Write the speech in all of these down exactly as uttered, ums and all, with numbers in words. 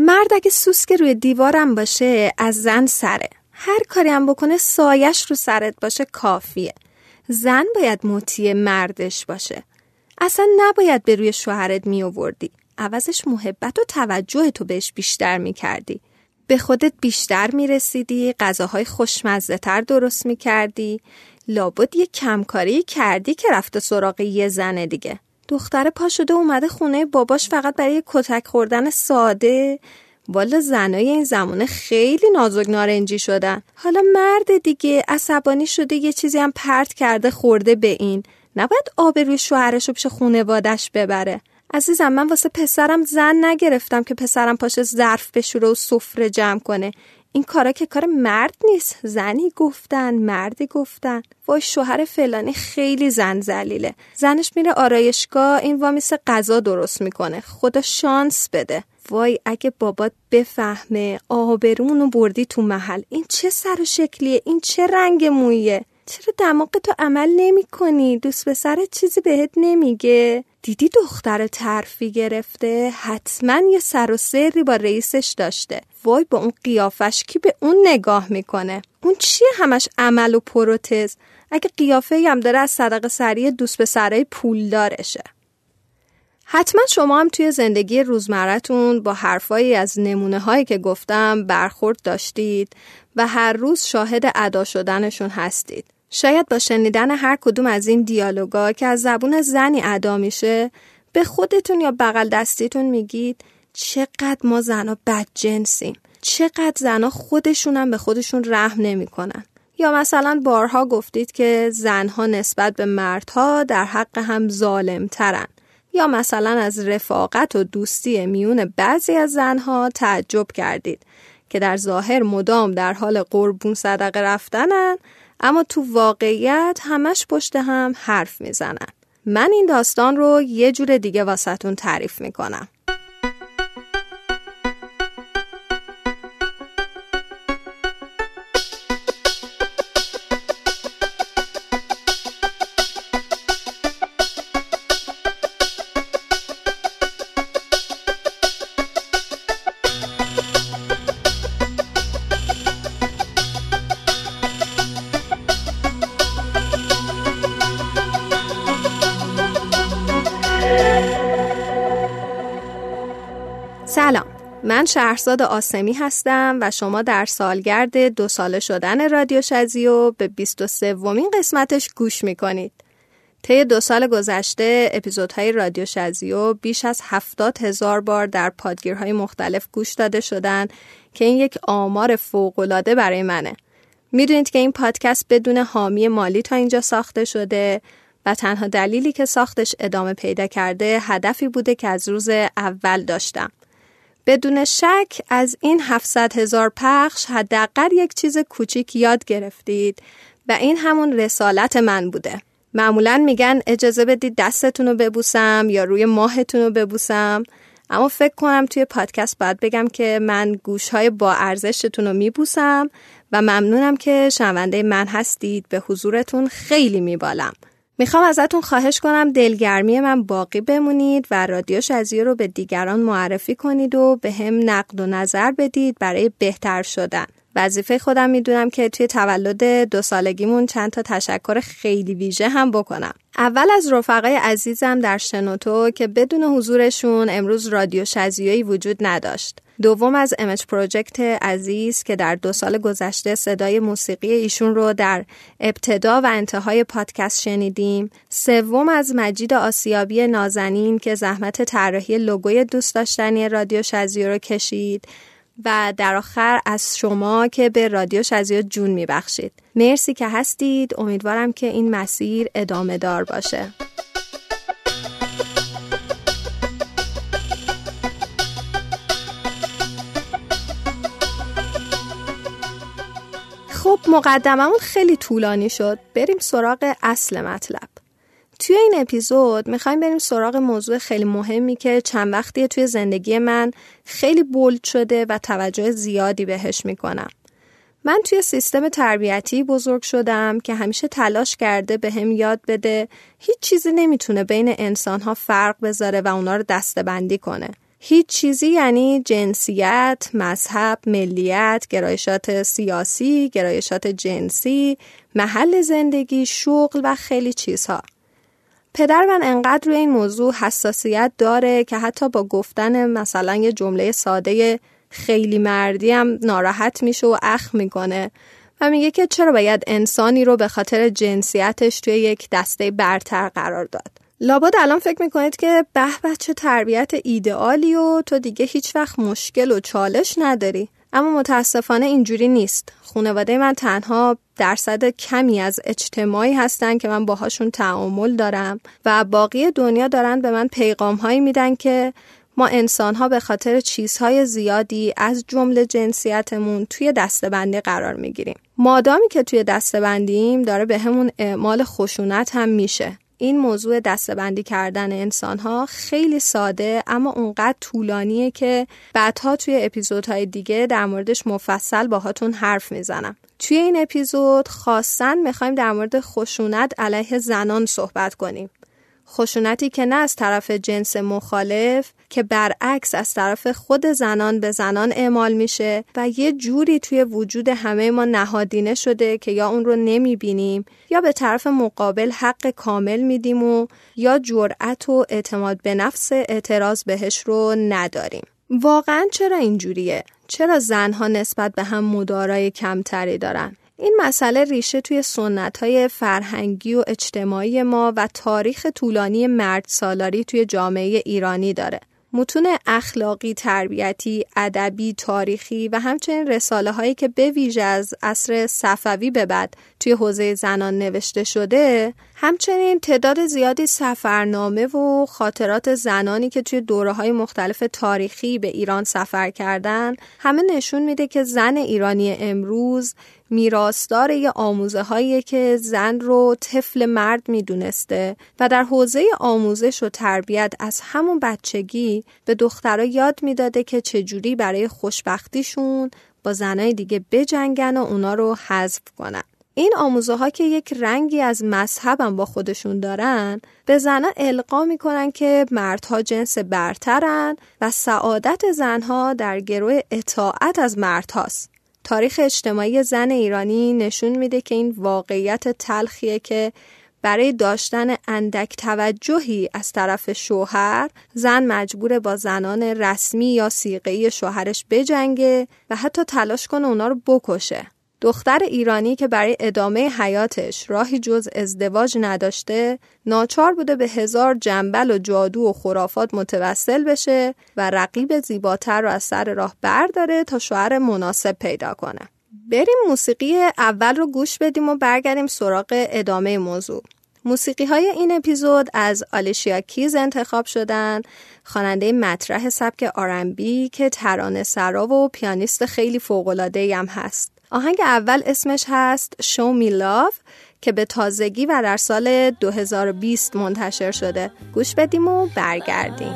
مرد اگه سوسک روی دیوارم باشه از زن سره. هر کاری هم بکنه سایش رو سرت باشه کافیه. زن باید مطیع مردش باشه. اصلا نباید به روی شوهرت می آوردی. عوضش محبت و توجه تو بهش بیشتر می کردی. به خودت بیشتر می رسیدی. غذاهای خوشمزه تر درست می کردی. لابد یه کمکاری کردی که رفته سراغ یه زن دیگه. دختره پا شده اومده خونه باباش فقط برای کتک خوردن ساده. والا زنای این زمانه خیلی نازک نارنجی شدن. حالا مرد دیگه عصبانی شده یه چیزی هم پرت کرده خورده به این. نباید آبروی شوهرش رو پیش خونوادش ببره. عزیزم من واسه پسرم زن نگرفتم که پسرم پاشه ظرف بشوره و سفره جمع کنه. این کارا که کار مرد نیست. زنی گفتن، مردی گفتن. وای شوهر فلانی خیلی زن ذلیله. زنش میره آرایشگاه، این وامیس غذا درست میکنه. خدا شانس بده. وای اگه بابات بفهمه آبرونو بردی تو محل. این چه سر و شکلیه؟ این چه رنگ مویه؟ چرا دماغتو عمل نمی کنی؟ دوست به سرت چیزی بهت نمیگه؟ دیدی دختر ترفی گرفته؟ حتما یه سر و سری با رئیسش داشته. وای با اون قیافش کی به اون نگاه میکنه؟ اون چیه همش عمل و پروتز؟ اگه قیافه هم داره از صدقه سریع دوست به سرای پول دارشه. حتما شما هم توی زندگی روزمرتون با حرفایی از نمونه هایی که گفتم برخورد داشتید و هر روز شاهد ادا شدنشون هستید. شاید با شنیدن هر کدوم از این دیالوگا که از زبون زنی ادا میشه به خودتون یا بغل دستیتون میگید چقدر ما زنا بدجنسیم، چقدر زنا خودشونم به خودشون رحم نمیکنن. یا مثلا بارها گفتید که زنها نسبت به مردها در حق هم ظالمترن. یا مثلا از رفاقت و دوستی میون بعضی از زنها تعجب کردید که در ظاهر مدام در حال قربون صدقه رفتنن اما تو واقعیت همش پشت هم حرف میزنن. من این داستان رو یه جور دیگه واسه‌تون تعریف میکنم. سلام، من شهرزاد آسمی هستم و شما در سالگرد دو ساله شدن رادیو شازیو به بیست و سومین قسمتش گوش میکنید. طی دو سال گذشته اپیزودهای رادیو شازیو بیش از هفتاد هزار بار در پادگیرهای مختلف گوش داده شدن که این یک آمار فوق‌العاده برای منه. میدونید که این پادکست بدون حامی مالی تا اینجا ساخته شده و تنها دلیلی که ساختش ادامه پیدا کرده هدفی بوده که از روز اول داشتم. بدون شک از این هفتصد هزار پخش حداقل یک چیز کوچیک یاد گرفتید و این همون رسالت من بوده. معمولاً میگن اجازه بدید دستتون رو ببوسم یا روی ماهتون رو ببوسم، اما فکر کنم توی پادکست باید بگم که من گوشهای با ارزشتون رو میبوسم و ممنونم که شنونده من هستید. به حضورتون خیلی میبالم. میخوام ازتون خواهش کنم دلگرمی من باقی بمونید و رادیو شازیو رو به دیگران معرفی کنید و به هم نقد و نظر بدید برای بهتر شدن. وظیفه خودم میدونم که توی تولد دو سالگیمون چند تا تشکر خیلی ویژه هم بکنم. اول از رفقای عزیزم در شنوتو که بدون حضورشون امروز رادیو شازیویی وجود نداشت. دوم از ام اچ پروژکت عزیز که در دو سال گذشته صدای موسیقی ایشون رو در ابتدا و انتهای پادکست شنیدیم. سوم از مجید آسیابی نازنین که زحمت طراحی لوگوی دوست داشتنی رادیو شازیو رو کشید. و در آخر از شما که به رادیو شازیو جون میبخشید. مرسی که هستید. امیدوارم که این مسیر ادامه دار باشه. خب مقدممون خیلی طولانی شد. بریم سراغ اصل مطلب. توی این اپیزود میخوایم بریم سراغ موضوع خیلی مهمی که چند وقتی توی زندگی من خیلی بولد شده و توجه زیادی بهش میکنم. من توی سیستم تربیتی بزرگ شدم که همیشه تلاش کرده به هم یاد بده هیچ چیزی نمیتونه بین انسانها فرق بذاره و اونا رو دسته‌بندی کنه. هیچ چیزی، یعنی جنسیت، مذهب، ملیت، گرایشات سیاسی، گرایشات جنسی، محل زندگی، شغل و خیلی چیزها. پدر من انقدر روی این موضوع حساسیت داره که حتی با گفتن مثلا یه جمله ساده خیلی مردی هم ناراحت میشه و اخم میکنه و میگه که چرا باید انسانی رو به خاطر جنسیتش توی یک دسته برتر قرار داد. لابد الان فکر میکنید که به بچه تربیت ایدئالی و تو دیگه هیچ وقت مشکل و چالش نداری، اما متاسفانه اینجوری نیست. خانواده من تنها درصد کمی از اجتماعی هستن که من باهاشون تعامل دارم و باقی دنیا دارن به من پیغام‌هایی میدن که ما انسان‌ها به خاطر چیزهای زیادی از جمله جنسیتمون توی دسته‌بندی قرار میگیریم. مادامی که توی دسته‌بندیم داره به همون اعمال خشونت هم میشه. این موضوع دسته‌بندی کردن انسان‌ها خیلی ساده اما اونقدر طولانیه که بعدها توی اپیزودهای دیگه در موردش مفصل باهاتون حرف میزنم. توی این اپیزود خاصاً میخوایم در مورد خشونت علیه زنان صحبت کنیم. خشونتی که نه از طرف جنس مخالف که برعکس از طرف خود زنان به زنان اعمال میشه و یه جوری توی وجود همه ما نهادینه شده که یا اون رو نمیبینیم یا به طرف مقابل حق کامل میدیم و یا جرأت و اعتماد به نفس اعتراض بهش رو نداریم. واقعاً چرا اینجوریه؟ چرا زنها نسبت به هم مدارای کمتری دارن؟ این مسئله ریشه توی سنت‌های فرهنگی و اجتماعی ما و تاریخ طولانی مردسالاری توی جامعه ایرانی داره. متون اخلاقی، تربیتی، ادبی، تاریخی و همچنین رساله‌هایی که به ویژه از عصر صفوی به بعد توی حوزه زنان نوشته شده، همچنین تعداد زیادی سفرنامه و خاطرات زنانی که توی دوره‌های مختلف تاریخی به ایران سفر کردن، همه نشون میده که زن ایرانی امروز میراثدار یه آموزه‌هایی که زن رو طفل مرد میدونسته و در حوزه آموزش و تربیت از همون بچگی به دخترها یاد میداده که چجوری برای خوشبختیشون با زنای دیگه بجنگن و اونا رو حذف کنن. این آموزه‌ها که یک رنگی از مذهبم با خودشون دارن، به زنها القا میکنن که مردها جنس برترن و سعادت زنها در گروه اطاعت از مردهاست. تاریخ اجتماعی زن ایرانی نشون میده که این واقعیت تلخیه که برای داشتن اندک توجهی از طرف شوهر، زن مجبور با زنان رسمی یا صیغه‌ای شوهرش بجنگه و حتی تلاش کنه اونا رو بکشه. دختر ایرانی که برای ادامه حیاتش راهی جز ازدواج نداشته، ناچار بوده به هزار جنبل و جادو و خرافات متوسل بشه و رقیب زیباتر رو از سر راه برداره تا شوهر مناسب پیدا کنه. بریم موسیقی اول رو گوش بدیم و برگردیم سراغ ادامه موضوع. موسیقی های این اپیزود از آلیشیا کیز انتخاب شدن، خواننده مطرح سبک آر اند بی که ترانه سرا و پیانیست خیلی فوق‌العاده‌ای هم هست. آهنگ اول اسمش هست Show Me Love که به تازگی و در سال دو هزار و بیست منتشر شده. گوش بدیم و برگردیم.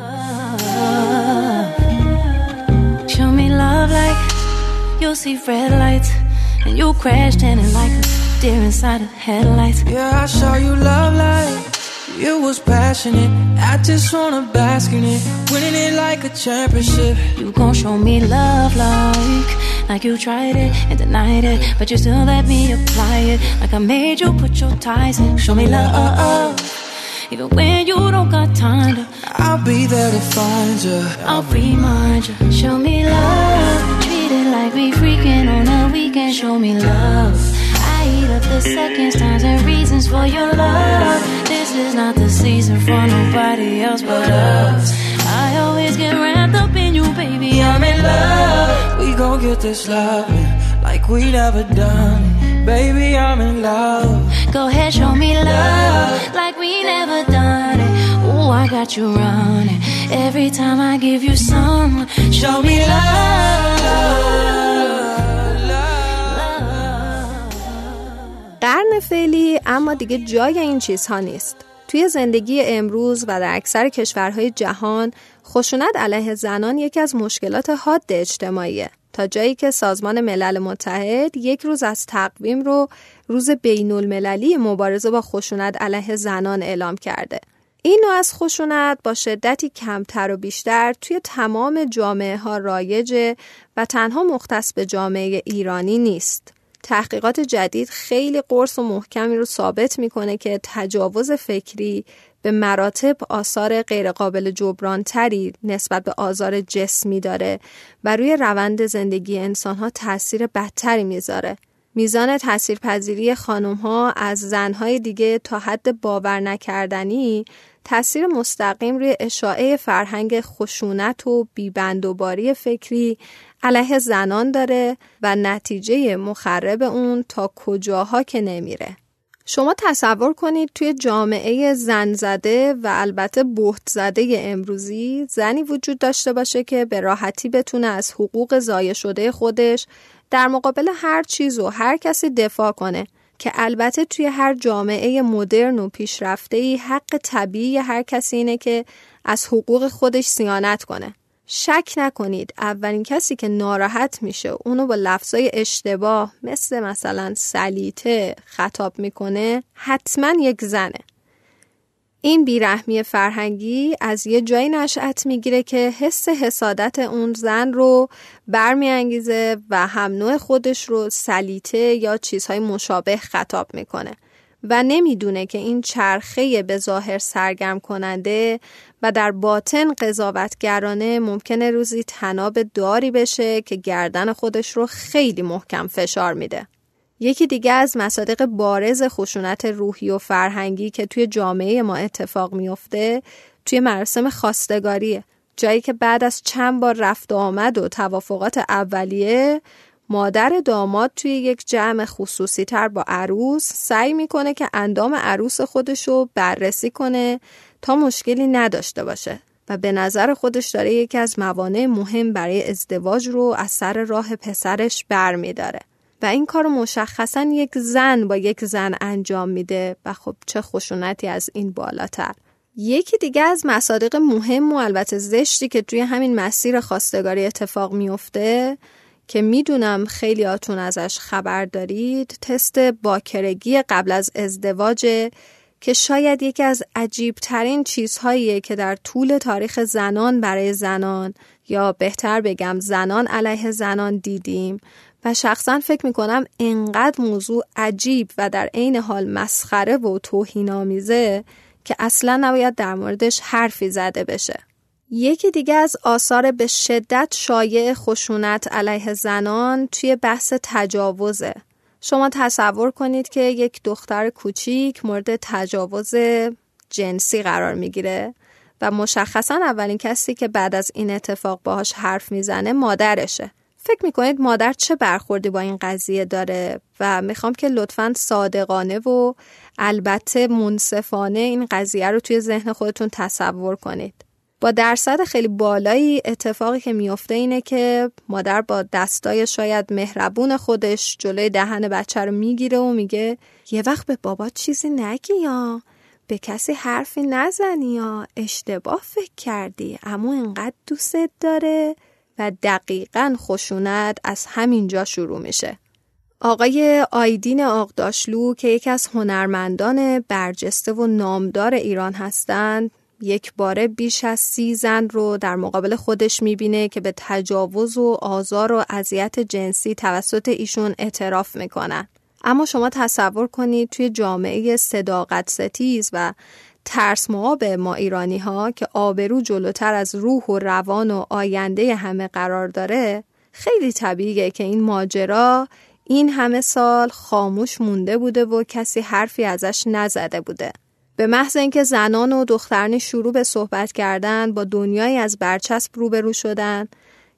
Show me love like you'll see red lights and you'll crash landing like a deer inside a headlights. Yeah, I show you love like you was passionate. I just wanna bask in it, winning it like a championship. You gon' show me love like like you tried it and denied it, but you still let me apply it. Like I made you put your ties in. Show me love, even when you don't got time to. I'll be there to find you. I'll remind you. Show me love, treat it like we freaking on a weekend. Show me love. I eat up the seconds, times, and reasons for your love. This is not the season for nobody else but us. I always get wrapped up in you, baby. I'm in love. We gon' get this loving like we never done it. Baby, I'm in love. Go ahead, show me love like we never done it. Ooh, I got you running every time I give you some. Show me love. قرن فعلی اما دیگه جای این چیزها نیست. توی زندگی امروز و در اکثر کشورهای جهان، خشونت علیه زنان یکی از مشکلات حاد اجتماعیه، تا جایی که سازمان ملل متحد یک روز از تقویم رو روز بین المللی مبارزه با خشونت علیه زنان اعلام کرده. این نوع از خشونت با شدتی کمتر و بیشتر توی تمام جامعه ها رایجه و تنها مختص به جامعه ایرانی نیست. تحقیقات جدید خیلی قرص و محکمی رو ثابت میکنه که تجاوز فکری به مراتب آثار غیرقابل جبران تری نسبت به آزار جسمی داره و روی روند زندگی انسانها تأثیر بدتری میذاره. میزان تاثیرپذیری خانم‌ها از زن‌های دیگه تا حد باور نکردنی تاثیر مستقیم روی اشاعه فرهنگ خشونت و بی‌بندوباری فکری علیه زنان داره و نتیجه مخرب اون تا کجاها که نمیره. شما تصور کنید توی جامعه زن زده و البته بهت زده امروزی زنی وجود داشته باشه که به راحتی بتونه از حقوق ضایع شده خودش در مقابل هر چیز و هر کسی دفاع کنه، که البته توی هر جامعه مدرن و پیشرفته‌ای حق طبیعی هر کسی اینه که از حقوق خودش صیانت کنه. شک نکنید اولین کسی که ناراحت میشه اونو با لفظای اشتباه مثل مثلا سلیته خطاب میکنه حتما یک زنه. این بیرحمی فرهنگی از یه جایی نشأت میگیره که حس حسادت اون زن رو برمیانگیزه و هم نوع خودش رو سلیته یا چیزهای مشابه خطاب میکنه و نمیدونه که این چرخه به ظاهر سرگرم کننده و در باطن قضاوتگرانه ممکنه روزی طناب داری بشه که گردن خودش رو خیلی محکم فشار میده. یکی دیگه از مصادیق بارز خشونت روحی و فرهنگی که توی جامعه ما اتفاق میفته توی مراسم خواستگاریه، جایی که بعد از چند بار رفت و آمد و توافقات اولیه، مادر داماد توی یک جمع خصوصی تر با عروس سعی میکنه که اندام عروس خودشو بررسی کنه تا مشکلی نداشته باشه و به نظر خودش داره یکی از موانع مهم برای ازدواج رو از سر راه پسرش برمیداره و این کارو مشخصاً یک زن با یک زن انجام میده و خب چه خشونتی از این بالاتر. یکی دیگه از مصادیق مهم و البته زشتی که توی همین مسیر خواستگاری اتفاق میفته که میدونم خیلی هاتون ازش خبر دارید، تست باکرگی قبل از ازدواج که شاید یکی از عجیبترین چیزهاییه که در طول تاریخ زنان برای زنان یا بهتر بگم زنان علیه زنان دیدیم و شخصا فکر میکنم انقدر موضوع عجیب و در عین حال مسخره و توهین‌آمیزه که اصلا نباید در موردش حرفی زده بشه. یکی دیگه از آثار به شدت شایع خشونت علیه زنان توی بحث تجاوزه. شما تصور کنید که یک دختر کوچیک مورد تجاوز جنسی قرار میگیره و مشخصاً اولین کسی که بعد از این اتفاق باهاش حرف میزنه مادرشه. فکر میکنید مادر چه برخوردی با این قضیه داره و میخوام که لطفاً صادقانه و البته منصفانه این قضیه رو توی ذهن خودتون تصور کنید. با درصد خیلی بالایی اتفاقی که میفته اینه که مادر با دستای شاید مهربون خودش جلوی دهن بچه رو میگیره و میگه یه وقت به بابا چیزی نگی یا به کسی حرفی نزنی یا اشتباه فکر کردی اما اینقدر دوست داره و دقیقاً خشونت از همینجا شروع میشه. آقای آیدین آغداشلو که یکی از هنرمندان برجسته و نامدار ایران هستند یک باره بیش از سی زن رو در مقابل خودش میبینه که به تجاوز و آزار و اذیت جنسی توسط ایشون اعتراف میکنن. اما شما تصور کنید توی جامعه صداقت ستیز و ترس مآب ما ایرانی ها که آبرو جلوتر از روح و روان و آینده همه قرار داره، خیلی طبیعیه که این ماجرا این همه سال خاموش مونده بوده و کسی حرفی ازش نزده بوده. به محض اینکه زنان و دختران شروع به صحبت کردن با دنیایی از برچسب روبرو شدن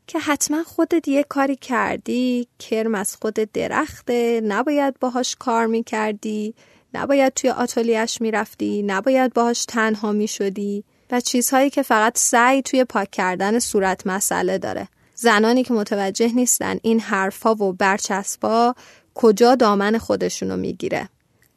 که حتما خودت یه کاری کردی، کرم از خودت درخته، نباید باهاش کار میکردی، نباید توی آتلیهش میرفتی، نباید باهاش تنها میشدی و چیزهایی که فقط سعی توی پاک کردن صورت مسئله داره. زنانی که متوجه نیستن این حرفا و برچسبا کجا دامن خودشونو میگیره.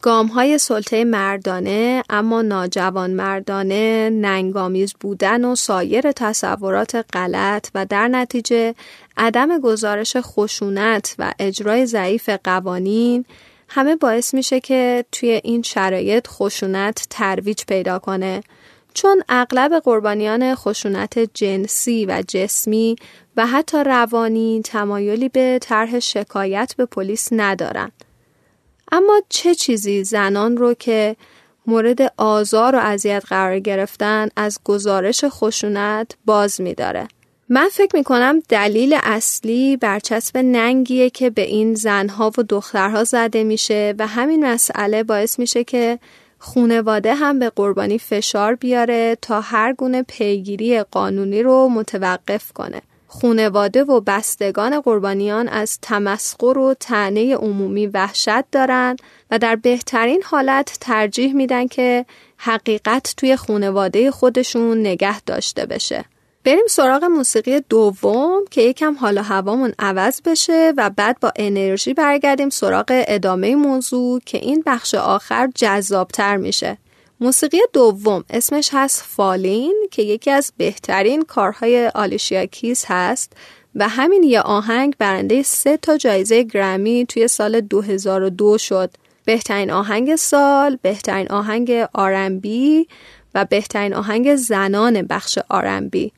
گام‌های سلطه مردانه اما ناجوان مردانه، ننگامیز بودن و سایر تصورات غلط و در نتیجه عدم گزارش خشونت و اجرای ضعیف قوانین همه باعث میشه که توی این شرایط خشونت ترویج پیدا کنه، چون اغلب قربانیان خشونت جنسی و جسمی و حتی روانی تمایلی به طرح شکایت به پلیس ندارن. اما چه چیزی زنان رو که مورد آزار و اذیت قرار گرفتن از گزارش خشونت باز می‌داره؟ من فکر می‌کنم دلیل اصلی برچسب ننگیه که به این زنها و دخترها زده میشه و همین مسئله باعث میشه که خونواده هم به قربانی فشار بیاره تا هر گونه پیگیری قانونی رو متوقف کنه. خونواده و بستگان قربانیان از تمسخر و طعنه عمومی وحشت دارن و در بهترین حالت ترجیح میدن که حقیقت توی خونواده خودشون نگه داشته بشه. بریم سراغ موسیقی دوم که یکم حال و هوامون عوض بشه و بعد با انرژی برگردیم سراغ ادامه موضوع که این بخش آخر جذابتر میشه. موسیقی دوم اسمش هست فالین که یکی از بهترین کارهای آلیشیا کیز هست و همین یه آهنگ برنده سه تا جایزه گرمی توی سال دو هزار و دو شد. بهترین آهنگ سال، بهترین آهنگ آرنبی و بهترین آهنگ زنان بخش آرنبی.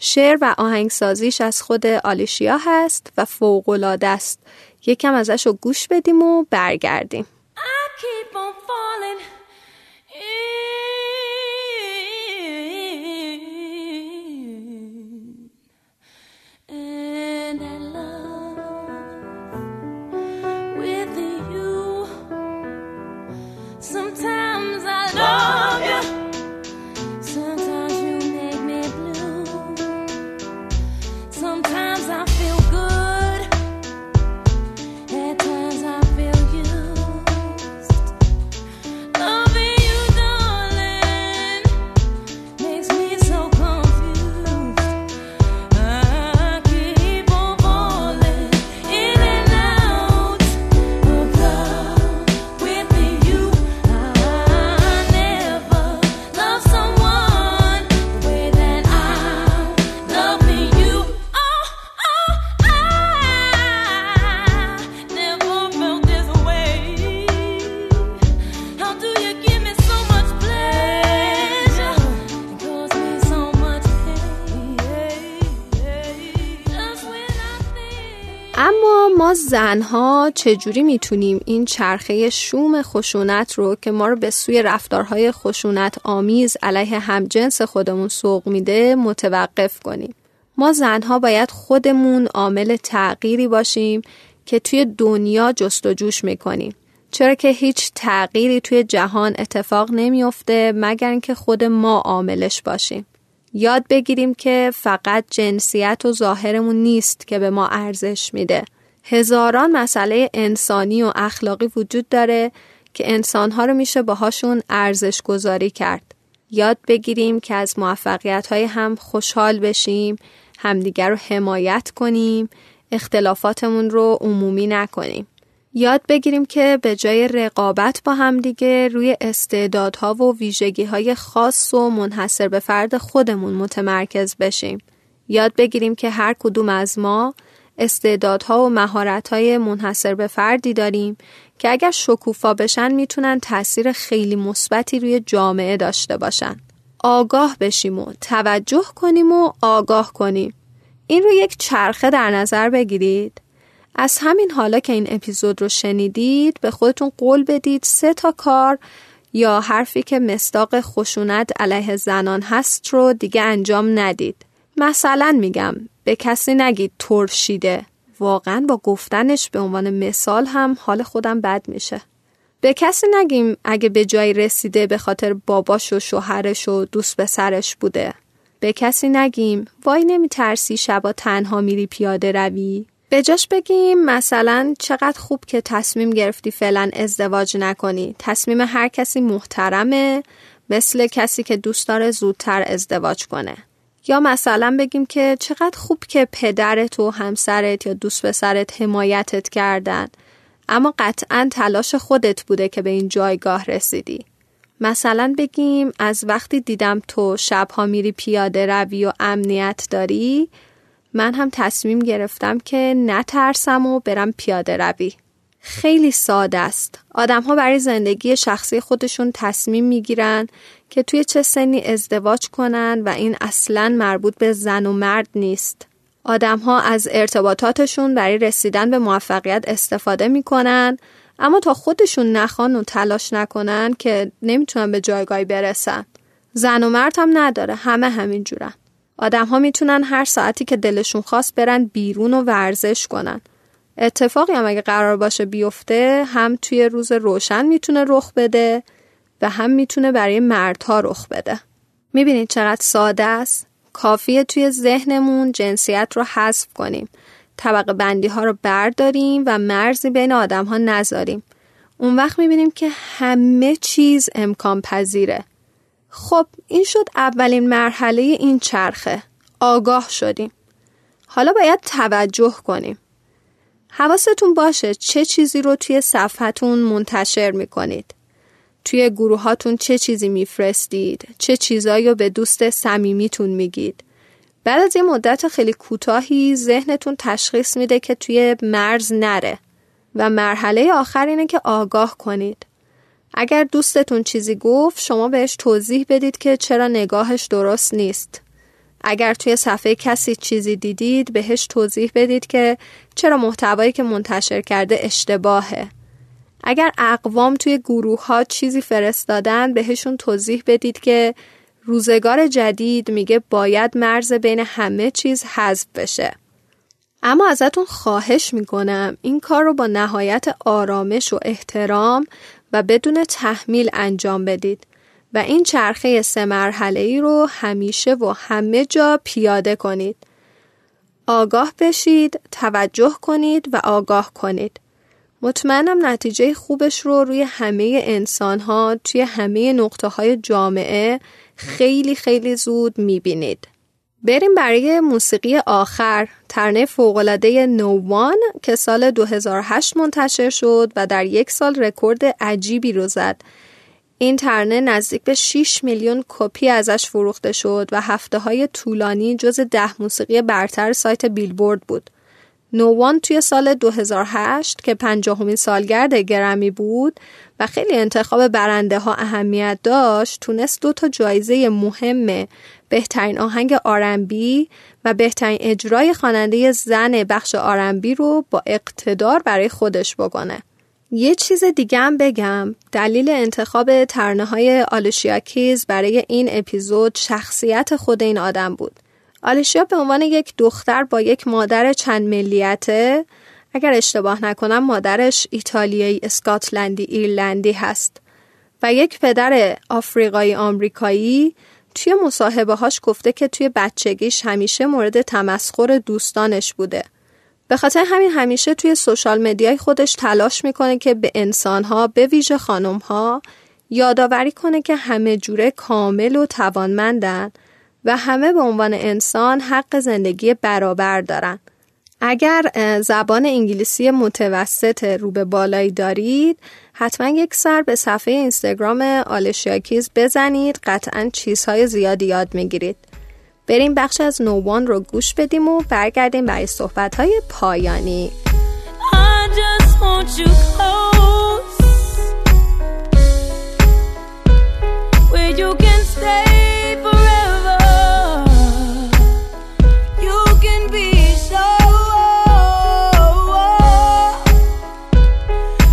شعر و آهنگسازیش از خود آلیشیا هست و فوق‌العاده است. یکم ازش رو گوش بدیم و برگردیم. I keep on falling in, and I love with you. Sometimes I love you. Sometimes I feel good, at times I feel used. Loving you, darling, makes me so confused. I keep on falling in and out of love with you. I never loved someone the way that I love you. اما ما زنها چجوری میتونیم این چرخه شوم خشونت رو که ما رو به سوی رفتارهای خشونت آمیز علیه همجنس خودمون سوق میده متوقف کنیم؟ ما زنها باید خودمون عامل تغییری باشیم که توی دنیا جست و جوش میکنیم، چرا که هیچ تغییری توی جهان اتفاق نمیفته مگر اینکه خود ما عاملش باشیم. یاد بگیریم که فقط جنسیت و ظاهرمون نیست که به ما ارزش میده. هزاران مسئله انسانی و اخلاقی وجود داره که انسانها رو میشه باهاشون ارزش گذاری کرد. یاد بگیریم که از موفقیت‌های هم خوشحال بشیم، همدیگر رو حمایت کنیم، اختلافاتمون رو عمومی نکنیم. یاد بگیریم که به جای رقابت با همدیگه روی استعدادها و ویژگی‌های خاص و منحصر به فرد خودمون متمرکز بشیم. یاد بگیریم که هر کدوم از ما استعدادها و مهارت‌های منحصر به فردی داریم که اگر شکوفا بشن میتونن تأثیر خیلی مثبتی روی جامعه داشته باشن. آگاه بشیم و توجه کنیم و آگاه کنیم. این رو یک چرخه در نظر بگیرید. از همین حالا که این اپیزود رو شنیدید به خودتون قول بدید سه تا کار یا حرفی که مصداق خشونت علیه زنان هست رو دیگه انجام ندید. مثلا میگم به کسی نگید ترشیده. واقعا با گفتنش به عنوان مثال هم حال خودم بد میشه. به کسی نگیم اگه به جای رسیده به خاطر باباش و شوهرش و دوست پسرش بوده. به کسی نگیم وای نمیترسی شبا تنها میری پیاده روی. به جاش بگیم مثلا چقدر خوب که تصمیم گرفتی فعلا ازدواج نکنی. تصمیم هر کسی محترمه، مثل کسی که دوست داره زودتر ازدواج کنه. یا مثلا بگیم که چقدر خوب که پدرت و همسرت یا دوست پسرت حمایتت کردن، اما قطعاً تلاش خودت بوده که به این جایگاه رسیدی. مثلا بگیم از وقتی دیدم تو شبها میری پیاده روی و امنیت داری، من هم تصمیم گرفتم که نترسم و برم پیاده روی. خیلی ساده است. آدم‌ها برای زندگی شخصی خودشون تصمیم میگیرن که توی چه سنی ازدواج کنن و این اصلاً مربوط به زن و مرد نیست. آدم‌ها از ارتباطاتشون برای رسیدن به موفقیت استفاده می‌کنن، اما تا خودشون نخوان و تلاش نکنن که نمیتونن به جایگاهی برسن. زن و مرد هم نداره، همه همین جورن. آدم‌ها میتونن هر ساعتی که دلشون خواست برن بیرون و ورزش کنن. اتفاقی هم اگه قرار باشه بیفته، هم توی روز روشن میتونه رخ بده و هم میتونه برای مردها رخ بده. میبینید چقدر ساده است؟ کافیه توی ذهنمون جنسیت رو حذف کنیم، طبقه بندی ها رو برداریم و مرزی بین آدم ها نذاریم. اون وقت میبینیم که همه چیز امکان پذیره. خب این شد اولین مرحله این چرخه. آگاه شدیم. حالا باید توجه کنیم. حواستون باشه چه چیزی رو توی صفحتون منتشر میکنید. توی گروهاتون چه چیزی میفرستید، چه چیزایی رو به دوست صمیمیتون میگید. بعد از یه مدت خیلی کوتاهی ذهنتون تشخیص میده که توی مرز نره و مرحله آخر اینه که آگاه کنید. اگر دوستتون چیزی گفت، شما بهش توضیح بدید که چرا نگاهش درست نیست. اگر توی صفحه کسی چیزی دیدید، بهش توضیح بدید که چرا محتوایی که منتشر کرده اشتباهه. اگر اقوام توی گروه ها چیزی فرستادن، بهشون توضیح بدید که روزگار جدید میگه باید مرز بین همه چیز حذف بشه. اما ازتون خواهش میکنم این کار رو با نهایت آرامش و احترام و بدون تحمیل انجام بدید و این چرخه سه مرحله‌ای رو همیشه و همه جا پیاده کنید. آگاه بشید، توجه کنید و آگاه کنید. مطمئنم نتیجه خوبش رو روی همه انسان‌ها توی همه نقطه‌های جامعه خیلی خیلی زود می‌بینید. بریم برای موسیقی آخر، ترانه فوق‌العاده No One که سال دو هزار و هشت منتشر شد و در یک سال رکورد عجیبی رو زد. این ترانه نزدیک به شش میلیون کپی ازش فروخته شد و هفته‌های طولانی جز ده موسیقی برتر سایت بیلبورد بود. نووان توی سال دو هزار و هشت که پنجاهمین سالگرد گرمی بود و خیلی انتخاب برنده ها اهمیت داشت، تونست دو تا جایزه مهم، بهترین آهنگ آرنبی و بهترین اجرای خواننده زن بخش آرنبی رو با اقتدار برای خودش بکنه. یه چیز دیگه هم بگم، دلیل انتخاب ترانه های آلیشیا کیز برای این اپیزود شخصیت خود این آدم بود. آلیشیا به عنوان یک دختر با یک مادر چند ملیته، اگر اشتباه نکنم مادرش ایتالیایی، اسکاتلندی، ایرلندی هست و یک پدر آفریقایی آمریکایی، توی مصاحبه هاش گفته که توی بچگیش همیشه مورد تمسخر دوستانش بوده. به خاطر همین همیشه توی سوشال مدیای خودش تلاش میکنه که به انسانها، به ویژه خانمها، یادآوری کنه که همه جوره کامل و توانمندن و همه به عنوان انسان حق زندگی برابر دارن. اگر زبان انگلیسی متوسط رو به بالایی دارید، حتما یک سر به صفحه اینستاگرام آلیشیا کیز بزنید، قطعاً چیزهای زیادی یاد میگیرید. بریم بخش از نووان رو گوش بدیم و برگردیم برای صحبت‌های پایانی. I just want you close, where you can stay forever. You can be so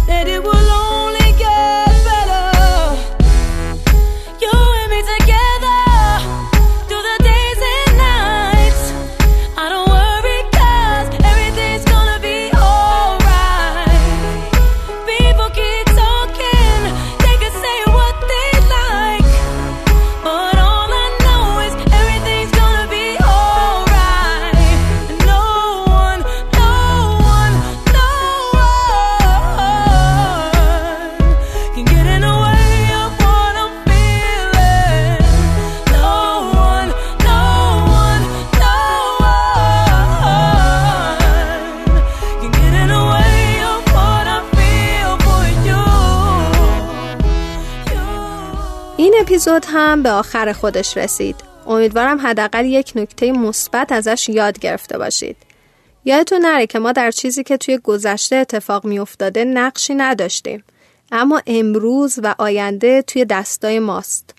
that it will only get better. You and me together through the days and nights. I don't worry 'cause everything's gonna be alright. People keep talking, they can say what they like, but all I know is everything's gonna be alright. No one, no one, no one can get in the way of what I'm feeling. No one, no one, no one can get in the way of what I feel for you. You. این اپیزود هم به آخر خودش رسید. امیدوارم حداقل یک نکته مثبت ازش یاد گرفته باشید. یادتون نره که ما در چیزی که توی گذشته اتفاق می افتاده نقشی نداشتیم، اما امروز و آینده توی دستای ماست.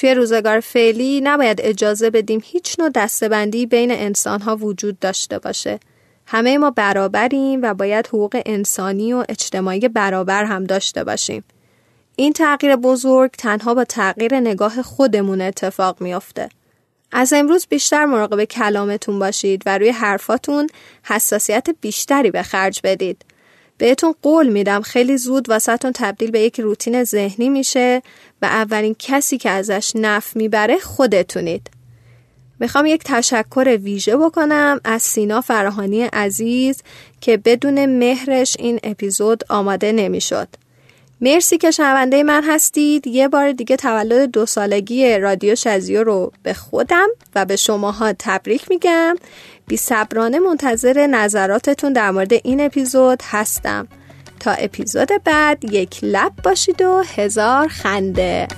توی روزگار فعلی نباید اجازه بدیم هیچ نوع دسته‌بندی بین انسان‌ها وجود داشته باشه. همه ما برابریم و باید حقوق انسانی و اجتماعی برابر هم داشته باشیم. این تغییر بزرگ تنها با تغییر نگاه خودمون اتفاق میافته. از امروز بیشتر مراقب کلامتون باشید و روی حرفاتون حساسیت بیشتری به خرج بدید. بهتون قول میدم خیلی زود واسهتون تبدیل به یک روتین ذهنی میشه و اولین کسی که ازش نفع میبره خودتونید. میخوام یک تشکر ویژه بکنم از سینا فرهانی عزیز که بدون مهرش این اپیزود آماده نمیشد. مرسی که شنونده من هستید. یه بار دیگه تولد دو سالگی رادیو شازیو رو به خودم و به شماها تبریک میگم. بی‌صبرانه منتظر نظراتتون در مورد این اپیزود هستم. تا اپیزود بعد یک لب باشید و هزار خنده.